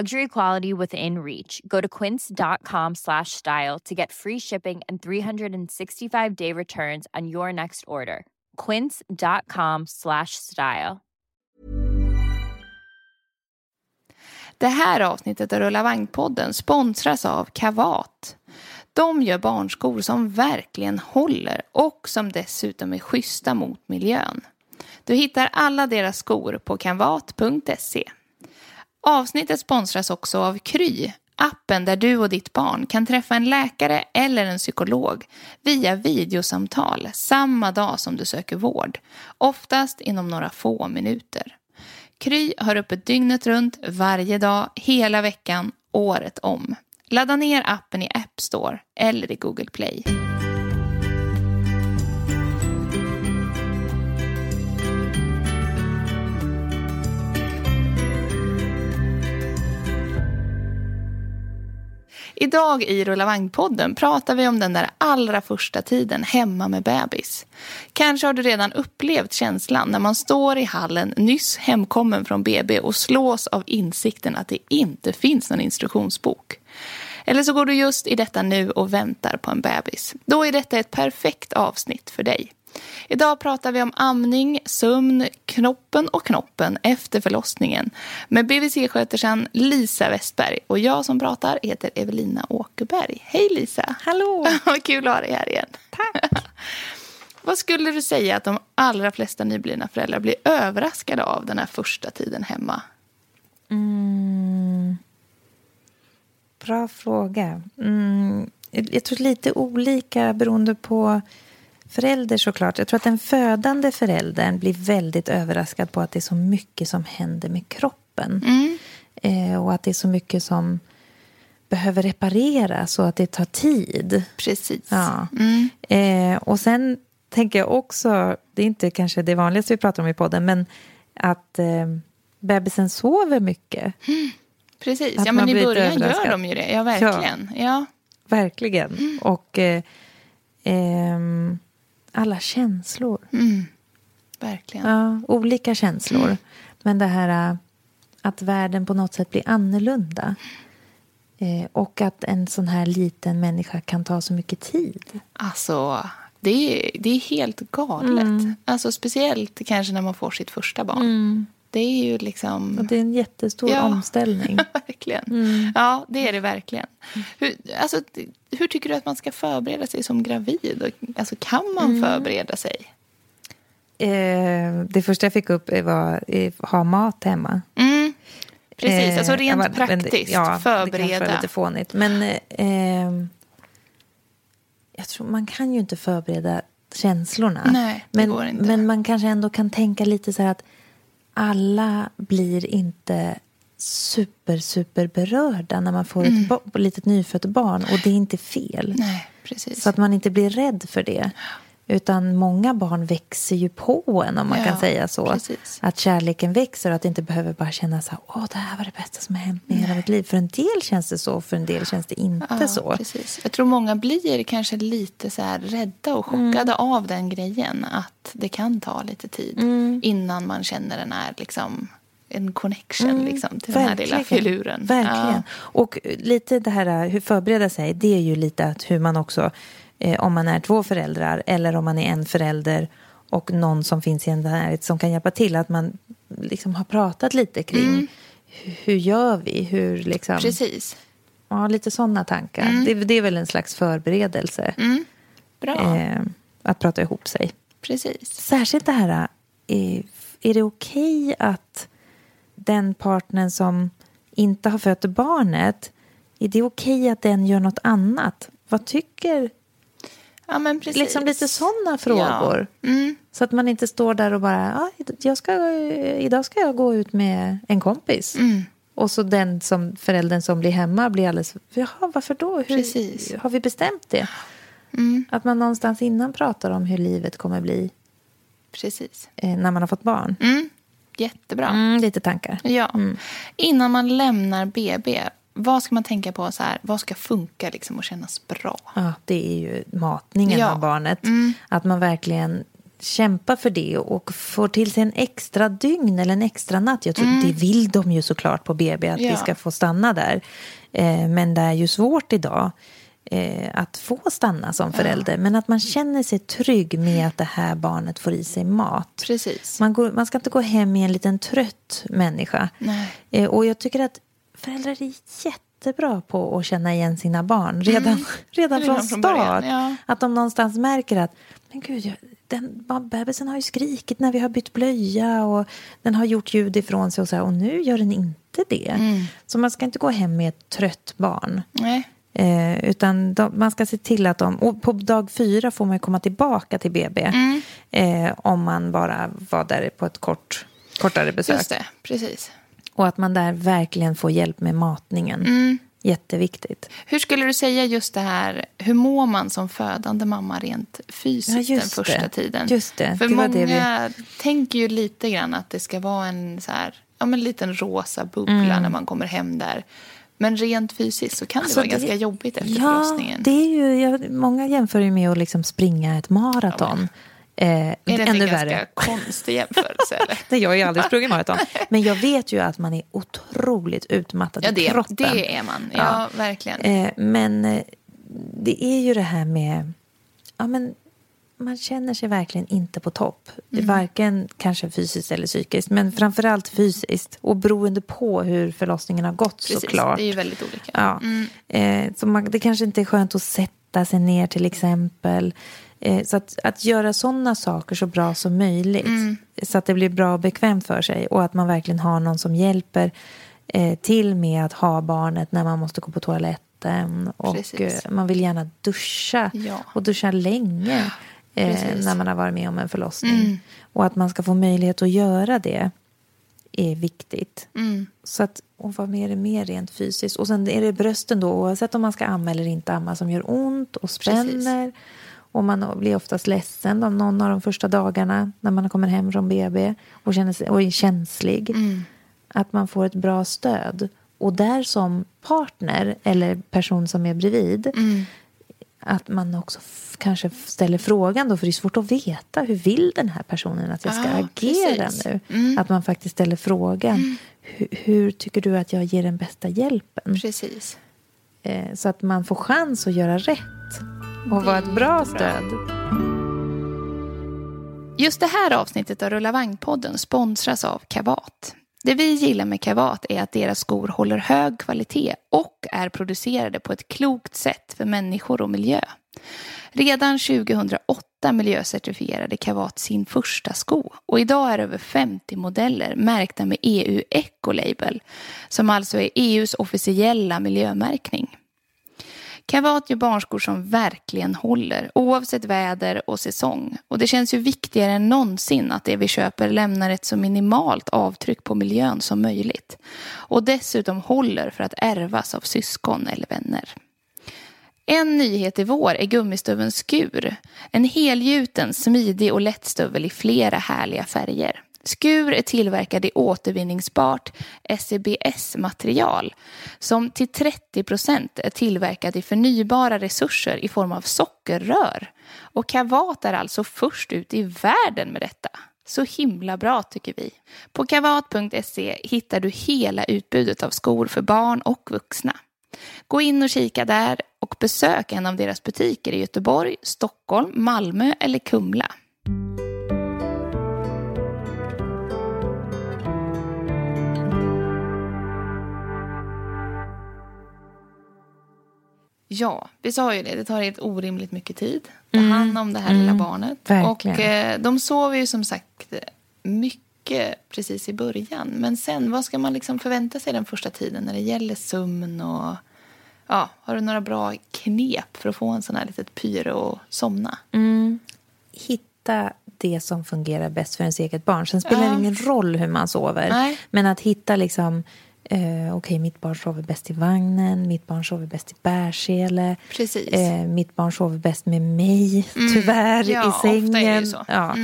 Luxury quality within reach. Go to quince.com/style to get free shipping and 365-day returns on your next order. Quince.com/style. Det här avsnittet av Rullvagnspodden sponsras av Kavat. De gör barnskor som verkligen håller och som dessutom är schyssta mot miljön. Du hittar alla deras skor på kavat.se. Avsnittet sponsras också av Kry, appen där du och ditt barn kan träffa en läkare eller en psykolog via videosamtal samma dag som du söker vård, oftast inom några få minuter. Kry har öppet dygnet runt, varje dag, hela veckan, året om. Ladda ner appen i App Store eller i Google Play. Idag i Rullvagnspodden pratar vi om den där allra första tiden hemma med bebis. Kanske har du redan upplevt känslan när man står i hallen nyss hemkommen från BB och slås av insikten att det inte finns någon instruktionsbok. Eller så går du just i detta nu och väntar på en bebis. Då är detta ett perfekt avsnitt för dig. Idag pratar vi om amning, sömn, knoppen efter förlossningen med BVC-sköterskan Lisa Westberg. Och jag som pratar heter Evelina Åkerberg. Hej Lisa! Hallå! Vad kul att ha dig här igen. Tack! Vad skulle du säga att de allra flesta nyblivna föräldrar blir överraskade av den här första tiden hemma? Bra fråga. Jag tror lite olika beroende på förälder såklart. Jag tror att den födande föräldern blir väldigt överraskad på att det är så mycket som händer med kroppen. Och att det är så mycket som behöver repareras och att det tar tid. Precis. Ja. Och sen tänker jag också, det är inte kanske det vanligaste vi pratar om i podden, men att bebisen sover mycket. Precis, att men i början gör de ju det. Ja, verkligen. Ja. Verkligen. Och alla känslor. Verkligen. Ja, olika känslor. Men det här att världen på något sätt blir annorlunda. Och att en sån här liten människa kan ta så mycket tid. Alltså, det är helt galet. Alltså, speciellt kanske när man får sitt första barn. Det är ju liksom... Och det är en jättestor omställning. Verkligen. Ja, det är det verkligen. Hur tycker du att man ska förbereda sig som gravid? Alltså, kan man förbereda sig? Det första jag fick upp var att ha mat hemma. Precis, alltså rent praktiskt. Ja, förbereda. Det kanske var lite fånigt. Men jag tror man kan ju inte förbereda känslorna. Nej, det går inte. Men man kanske ändå kan tänka lite så här att alla blir inte super berörda när man får ett litet nyfött barn. Och det är inte fel. Nej, precis. Så att man inte blir rädd för det. Utan många barn växer ju på en, om man kan säga så. Precis. Att kärleken växer och att det inte behöver bara känna så här, det här var det bästa som har hänt i hela mitt liv. För en del känns det så, för en del känns det inte så. Precis. Jag tror många blir kanske lite så här rädda och chockade av den grejen. Att det kan ta lite tid innan man känner den här liksom, en connection liksom, till den här lilla filuren. Verkligen. Ja. Och lite det här, hur förbereda sig, det är ju lite att hur man också... om man är två föräldrar eller om man är en förälder och någon som finns i en närhet som kan hjälpa till. Att man liksom har pratat lite kring hur gör vi? Hur liksom, precis. Ja, lite sådana tankar. Mm. Det är väl en slags förberedelse. Mm. Bra. Att prata ihop sig. Precis. Särskilt det här, är det okej att den partnern som inte har fött barnet, är det okej att den gör något annat? Vad tycker? Ja, men precis. Liksom lite sådana frågor. Ja. Mm. Så att man inte står där och bara, idag ska jag gå ut med en kompis. Mm. Och så den som föräldern som blir hemma blir alldeles, varför då? Hur har vi bestämt det? Mm. Att man någonstans innan pratar om hur livet kommer bli. Precis. När man har fått barn. Mm. Jättebra. Mm, lite tankar. Ja. Mm. Innan man lämnar BB, vad ska man tänka på så här? Vad ska funka liksom och kännas bra? Ja, det är ju matningen av barnet. Mm. Att man verkligen kämpar för det och får till sig en extra dygn eller en extra natt. Jag tror det vill de ju såklart på BB att vi ska få stanna där. Men det är ju svårt idag att få stanna som förälder. Men att man känner sig trygg med att det här barnet får i sig mat. Precis. Man ska inte gå hem i en liten trött människa. Nej. Och jag tycker att föräldrar är jättebra på att känna igen sina barn. Redan från start. Ja. Att de någonstans märker att, men gud, den bebisen har ju skrikit när vi har bytt blöja. Och den har gjort ljud ifrån sig. Och, så här, och nu gör den inte det. Mm. Så man ska inte gå hem med ett trött barn. Nej. Utan man ska se till att de, och på dag 4 får man komma tillbaka till BB om man bara var där på ett kortare besök. Just det, precis. Och att man där verkligen får hjälp med matningen. Mm. Jätteviktigt. Hur skulle du säga just det här, hur mår man som födande mamma rent fysiskt den första tiden? Just det. För det många tänker ju lite grann att det ska vara en så här, en liten rosa bubbla när man kommer hem där. Men rent fysiskt så kan det vara ganska jobbigt efter förlossningen. Ja, det är ju, många jämför ju med att liksom springa ett maraton. Ja, är det ännu värre. Ganska konstig jämförelse? Eller? Nej, jag har ju aldrig sprungit maraton. Men jag vet ju att man är otroligt utmattad i kroppen. Det är man. Ja, verkligen. Men det är ju det här med, man känner sig verkligen inte på topp. Varken kanske fysiskt eller psykiskt. Men framförallt fysiskt. Och beroende på hur förlossningen har gått. Precis, såklart. Det är ju väldigt olika. Ja. Så det kanske inte är skönt att sätta sig ner till exempel. Så att göra sådana saker så bra som möjligt. Så att det blir bra och bekvämt för sig. Och att man verkligen har någon som hjälper till med att ha barnet när man måste gå på toaletten. Och man vill gärna duscha. Ja. Och duscha länge. När man har varit med om en förlossning. Och att man ska få möjlighet att göra det är viktigt. Så att, och vad mer är det mer rent fysiskt? Och sen är det brösten då, oavsett om man ska amma eller inte amma, som gör ont och spänner. Precis. Och man blir oftast ledsen om någon av de första dagarna när man kommer hem från BB och och är känslig. Att man får ett bra stöd. Och där som partner eller person som är bredvid, att man också kanske ställer frågan då, för det är svårt att veta, hur vill den här personen att jag ska agera nu? Att man faktiskt ställer frågan, hur tycker du att jag ger den bästa hjälpen? Precis. Så att man får chans att göra rätt och vara ett bra stöd. Just det här avsnittet av Rullvagnspodden sponsras av Kavat. Det vi gillar med Kavat är att deras skor håller hög kvalitet och är producerade på ett klokt sätt för människor och miljö. Redan 2008 miljöcertifierade Kavat sin första sko och idag är över 50 modeller märkta med EU Ecolabel, som alltså är EUs officiella miljömärkning. Kavat gör barnskor som verkligen håller, oavsett väder och säsong. Och det känns ju viktigare än någonsin att det vi köper lämnar ett så minimalt avtryck på miljön som möjligt. Och dessutom håller för att ärvas av syskon eller vänner. En nyhet i vår är gummistöveln Skur. En helgjuten, smidig och lätt stövel i flera härliga färger. Skur är tillverkad i återvinningsbart SEBS-material som till 30% är tillverkad i förnybara resurser i form av sockerrör. Och Kavat är alltså först ut i världen med detta. Så himla bra tycker vi. På kavat.se hittar du hela utbudet av skor för barn och vuxna. Gå in och kika där och besök en av deras butiker i Göteborg, Stockholm, Malmö eller Kumla. Ja, vi sa ju det. Det tar helt orimligt mycket tid. Ta hand om det här lilla barnet. Verkligen. Och de sover ju som sagt mycket precis i början. Men sen, vad ska man liksom förvänta sig den första tiden när det gäller sömn och... Ja, har du några bra knep för att få en sån här litet pyre och somna? Mm. Hitta det som fungerar bäst för ens eget barn. Sen spelar det ingen roll hur man sover. Nej. Men att hitta liksom... Okej, mitt barn sover bäst i vagnen, mitt barn sover bäst i bärsele, mitt barn sover bäst med mig, tyvärr, i sängen. Ofta är det så. Ja.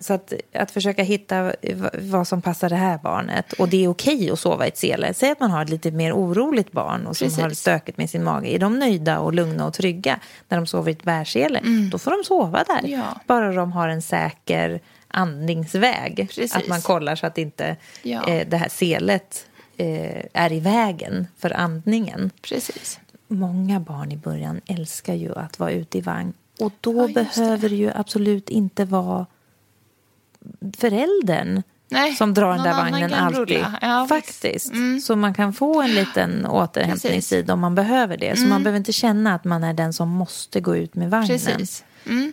Så att försöka hitta vad som passar det här barnet. Och det är okej att sova i ett sele. Säg att man har ett lite mer oroligt barn och som har stökigt med sin mage. Är de nöjda och lugna och trygga när de sover i ett bärsele, då får de sova där. Ja. Bara de har en säker andningsväg. Precis. Att man kollar så att inte det här selet är i vägen för andningen. Precis. Många barn i början älskar ju att vara ute i vagn. Och då behöver det ju absolut inte vara föräldern som drar den där vagnen alltid. Ja, faktiskt. Mm. Så man kan få en liten återhämtningstid om man behöver det. Så man behöver inte känna att man är den som måste gå ut med vagnen. Precis. Mm.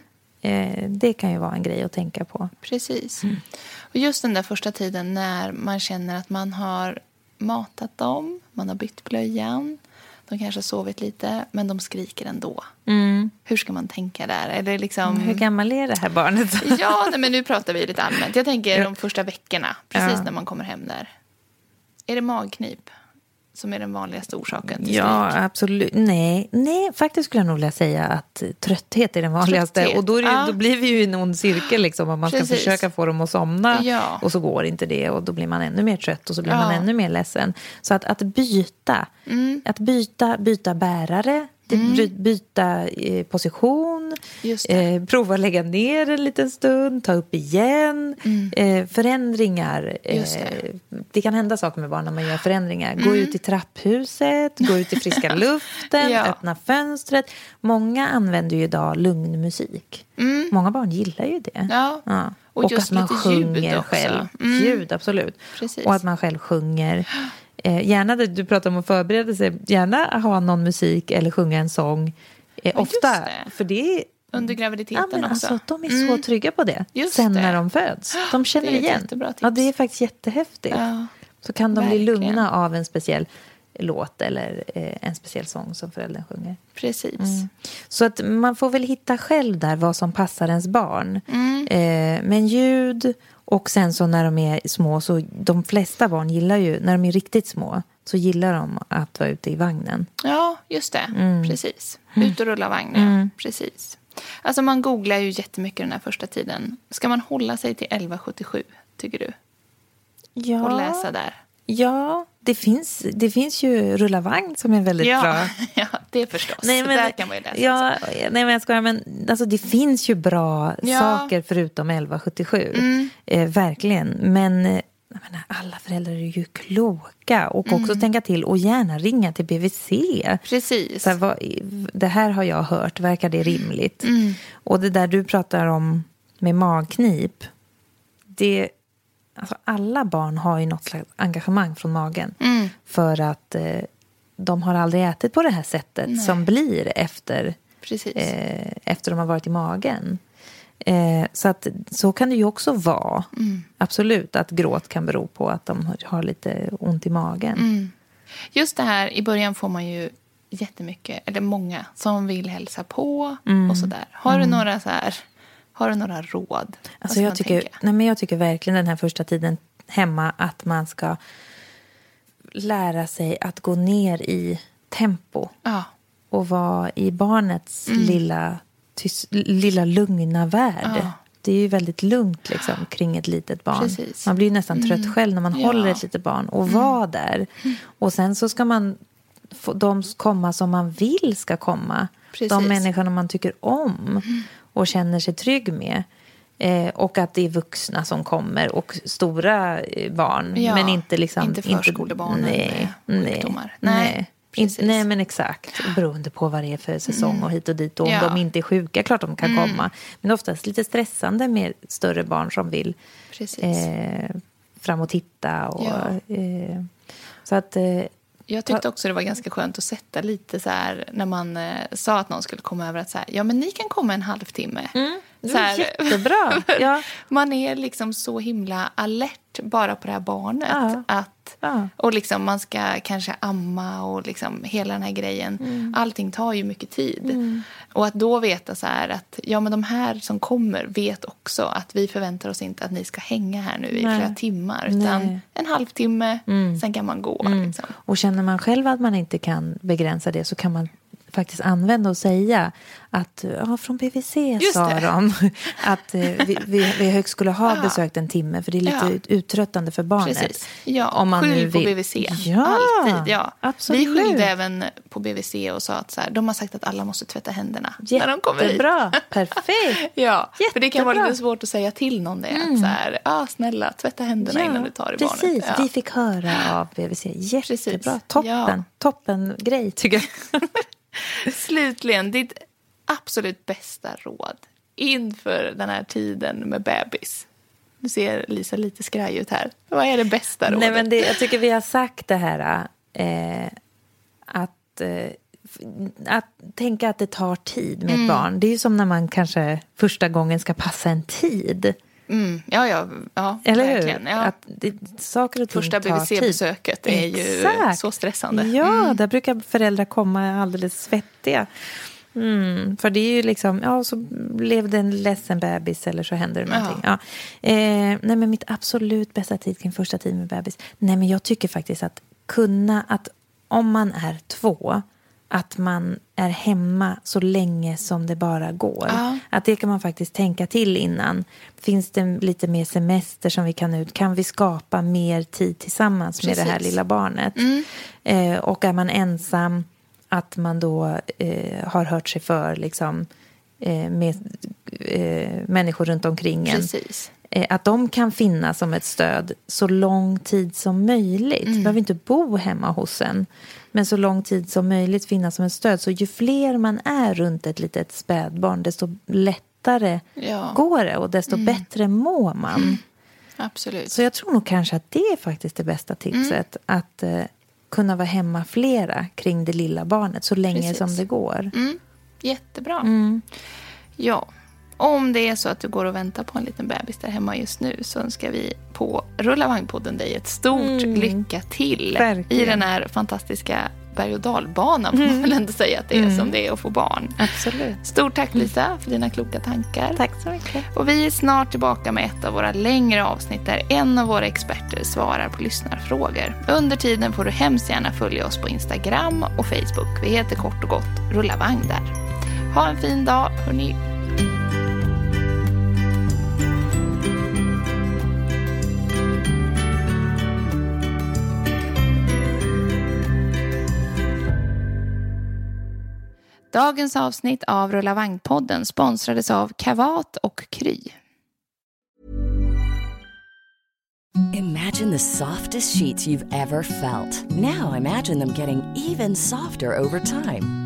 Det kan ju vara en grej att tänka på. Precis. Mm. Och just den där första tiden när man känner att man har matat dem, man har bytt blöjan, de kanske har sovit lite men de skriker ändå. Mm. Hur ska man tänka där? Eller liksom... Hur gammal är det här barnet? Ja, nej, men nu pratar vi lite allmänt. Jag tänker de första veckorna, precis när man kommer hem där. Är det magknip som är den vanligaste orsaken till skrik? Absolut. Nej, faktiskt skulle jag nog vilja säga att trötthet är den vanligaste. Trötthet. Och då blir vi ju i en ond cirkel liksom, om man ska försöka få dem att somna och så går inte det och då blir man ännu mer trött och så blir man ännu mer ledsen. Så att byta, byta bärare, byta position, prova att lägga ner en liten stund, ta upp igen, förändringar. Det kan hända saker med barn när man gör förändringar. Gå ut i trapphuset, gå ut i friska luften, öppna fönstret. Många använder ju idag lugn musik. Många barn gillar ju det. Ja. Och just att man sjunger själv. Ljud, absolut. Precis. Och att man själv sjunger. Gärna, du pratar om att förbereda sig, gärna ha någon musik eller sjunga en sång ofta. Det. För det är, under graviditeten också. Alltså, de är så trygga på det. När de föds. De känner igen. Det är faktiskt jättehäftigt. Ja, så kan de bli lugna av en speciell låt eller en speciell sång som föräldern sjunger. Precis. Så att man får väl hitta själv där vad som passar ens barn. Men ljud... Och sen så när de är små, så de flesta barn gillar ju, när de är riktigt små, så gillar de att vara ute i vagnen. Ja, just det. Precis. Ut och rulla vagnen. Precis. Alltså man googlar ju jättemycket den här första tiden. Ska man hålla sig till 1177, tycker du? Ja. Och läsa där. Ja, det finns ju rulla vagn som är väldigt bra. Ja, det förstås. Nej, men, där kan man ju läsa. Ja, nej, men jag skojar, men alltså, det finns ju bra saker förutom 1177. Verkligen. Men jag menar, alla föräldrar är ju kloka och också tänka till och gärna ringa till BVC. Precis. Så här, det här har jag hört, verkar det rimligt? Och det där du pratar om med magknip, det... Alltså alla barn har ju något slags engagemang från magen. För att de har aldrig ätit på det här sättet som blir efter de har varit i magen. Så kan det ju också vara. Absolut att gråt kan bero på att de har lite ont i magen. Just det här, i början får man ju jättemycket, eller många, som vill hälsa på och sådär. Har du några så här... Har du några råd? Alltså jag tycker verkligen den här första tiden hemma att man ska lära sig att gå ner i tempo. Och vara i barnets lilla lugna värld. Det är ju väldigt lugnt liksom, kring ett litet barn. Precis. Man blir ju nästan trött själv när man håller ett litet barn och vara där. Och sen så ska man få dem komma som man vill ska komma. Precis. De människorna man tycker om. Och känner sig trygg med. Och att det är vuxna som kommer. Och stora barn. Ja, men inte liksom... Inte förskolebarn. Nej, men exakt. Beroende på vad det är för säsong och hit och dit. Och om de inte är sjuka, klart de kan komma. Men oftast lite stressande med större barn som vill fram och titta. Och, så att... Jag tyckte också det var ganska skönt att sätta lite så här när man sa att någon skulle komma över att så här, ja men ni kan komma en halvtimme. Mm, det så här, jättebra. Ja. Man är liksom så himla alert bara på det här barnet att och liksom man ska kanske amma och liksom hela den här grejen. Mm. Allting tar ju mycket tid. Mm. Och att då veta så här att ja men de här som kommer vet också att vi förväntar oss inte att ni ska hänga här nu i flera timmar utan en halvtimme sen kan man gå liksom. Och känner man själv att man inte kan begränsa det så kan man faktiskt använda och säga att ja, från BVC just sa det. De att vi högst skulle ha besökt en timme för det är lite uttröttande för barnet. Ja, om man nu på BVC. Ja, alltid, ja. Absolut. Vi skyllde även på BVC och sa att så här, de har sagt att alla måste tvätta händerna när de kommer hit. Bra, perfekt. Ja, jättebra. För det kan vara lite svårt att säga till någon det att så här, snälla tvätta händerna innan du tar i barnet. Precis, vi fick höra av BVC. Jättebra, toppen grej tycker jag. Slutligen, ditt absolut bästa råd inför den här tiden med bebis. Du ser Lisa lite skraj ut här. Vad är det bästa rådet? Nej, men jag tycker vi har sagt det här. Att tänka att det tar tid med ett barn. Det är ju som när man kanske första gången ska passa en tid. Mm, ja, eller verkligen. Hur? Ja. Att saker och ting första BVC-besöket är ju så stressande. Ja, där brukar föräldrar komma alldeles svettiga. Mm, för det är ju liksom, så blev det en ledsen bebis eller så händer det någonting. Ja. Ja. Nej, men mitt absolut bästa tid kring första tid med bebis. Nej, men jag tycker faktiskt att om man är två, att man är hemma så länge som det bara går. Ja. Att det kan man faktiskt tänka till innan. Finns det lite mer semester som vi kan ut? Kan vi skapa mer tid tillsammans med det här lilla barnet? Mm. Och är man ensam, att man då har hört sig för liksom, med människor runt omkring en. Precis. Att de kan finnas som ett stöd så lång tid som möjligt. Man behöver inte bo hemma hos en. Men så lång tid som möjligt finnas som ett stöd. Så ju fler man är runt ett litet spädbarn desto lättare går det. Och desto bättre mår man. Mm. Absolut. Så jag tror nog kanske att det är faktiskt det bästa tipset. Att kunna vara hemma flera kring det lilla barnet så länge som det går. Mm. Jättebra. Mm. Ja. Om det är så att du går och väntar på en liten bebis där hemma just nu så önskar vi på Rullvagnspodden dig ett stort lycka till i den här fantastiska berg- och dalbanan får man väl ändå säga att det är som det är att få barn. Absolut. Stort tack Lisa för dina kloka tankar. Tack så mycket. Och vi är snart tillbaka med ett av våra längre avsnitt där en av våra experter svarar på lyssnarfrågor. Under tiden får du hemskt gärna följa oss på Instagram och Facebook. Vi heter kort och gott Rullavagn där. Ha en fin dag hörni. Dagens avsnitt av Rullavagnpodden sponsrades av Kavat och Kry. Imagine the softest sheets you've ever felt. Now imagine them getting even softer over time.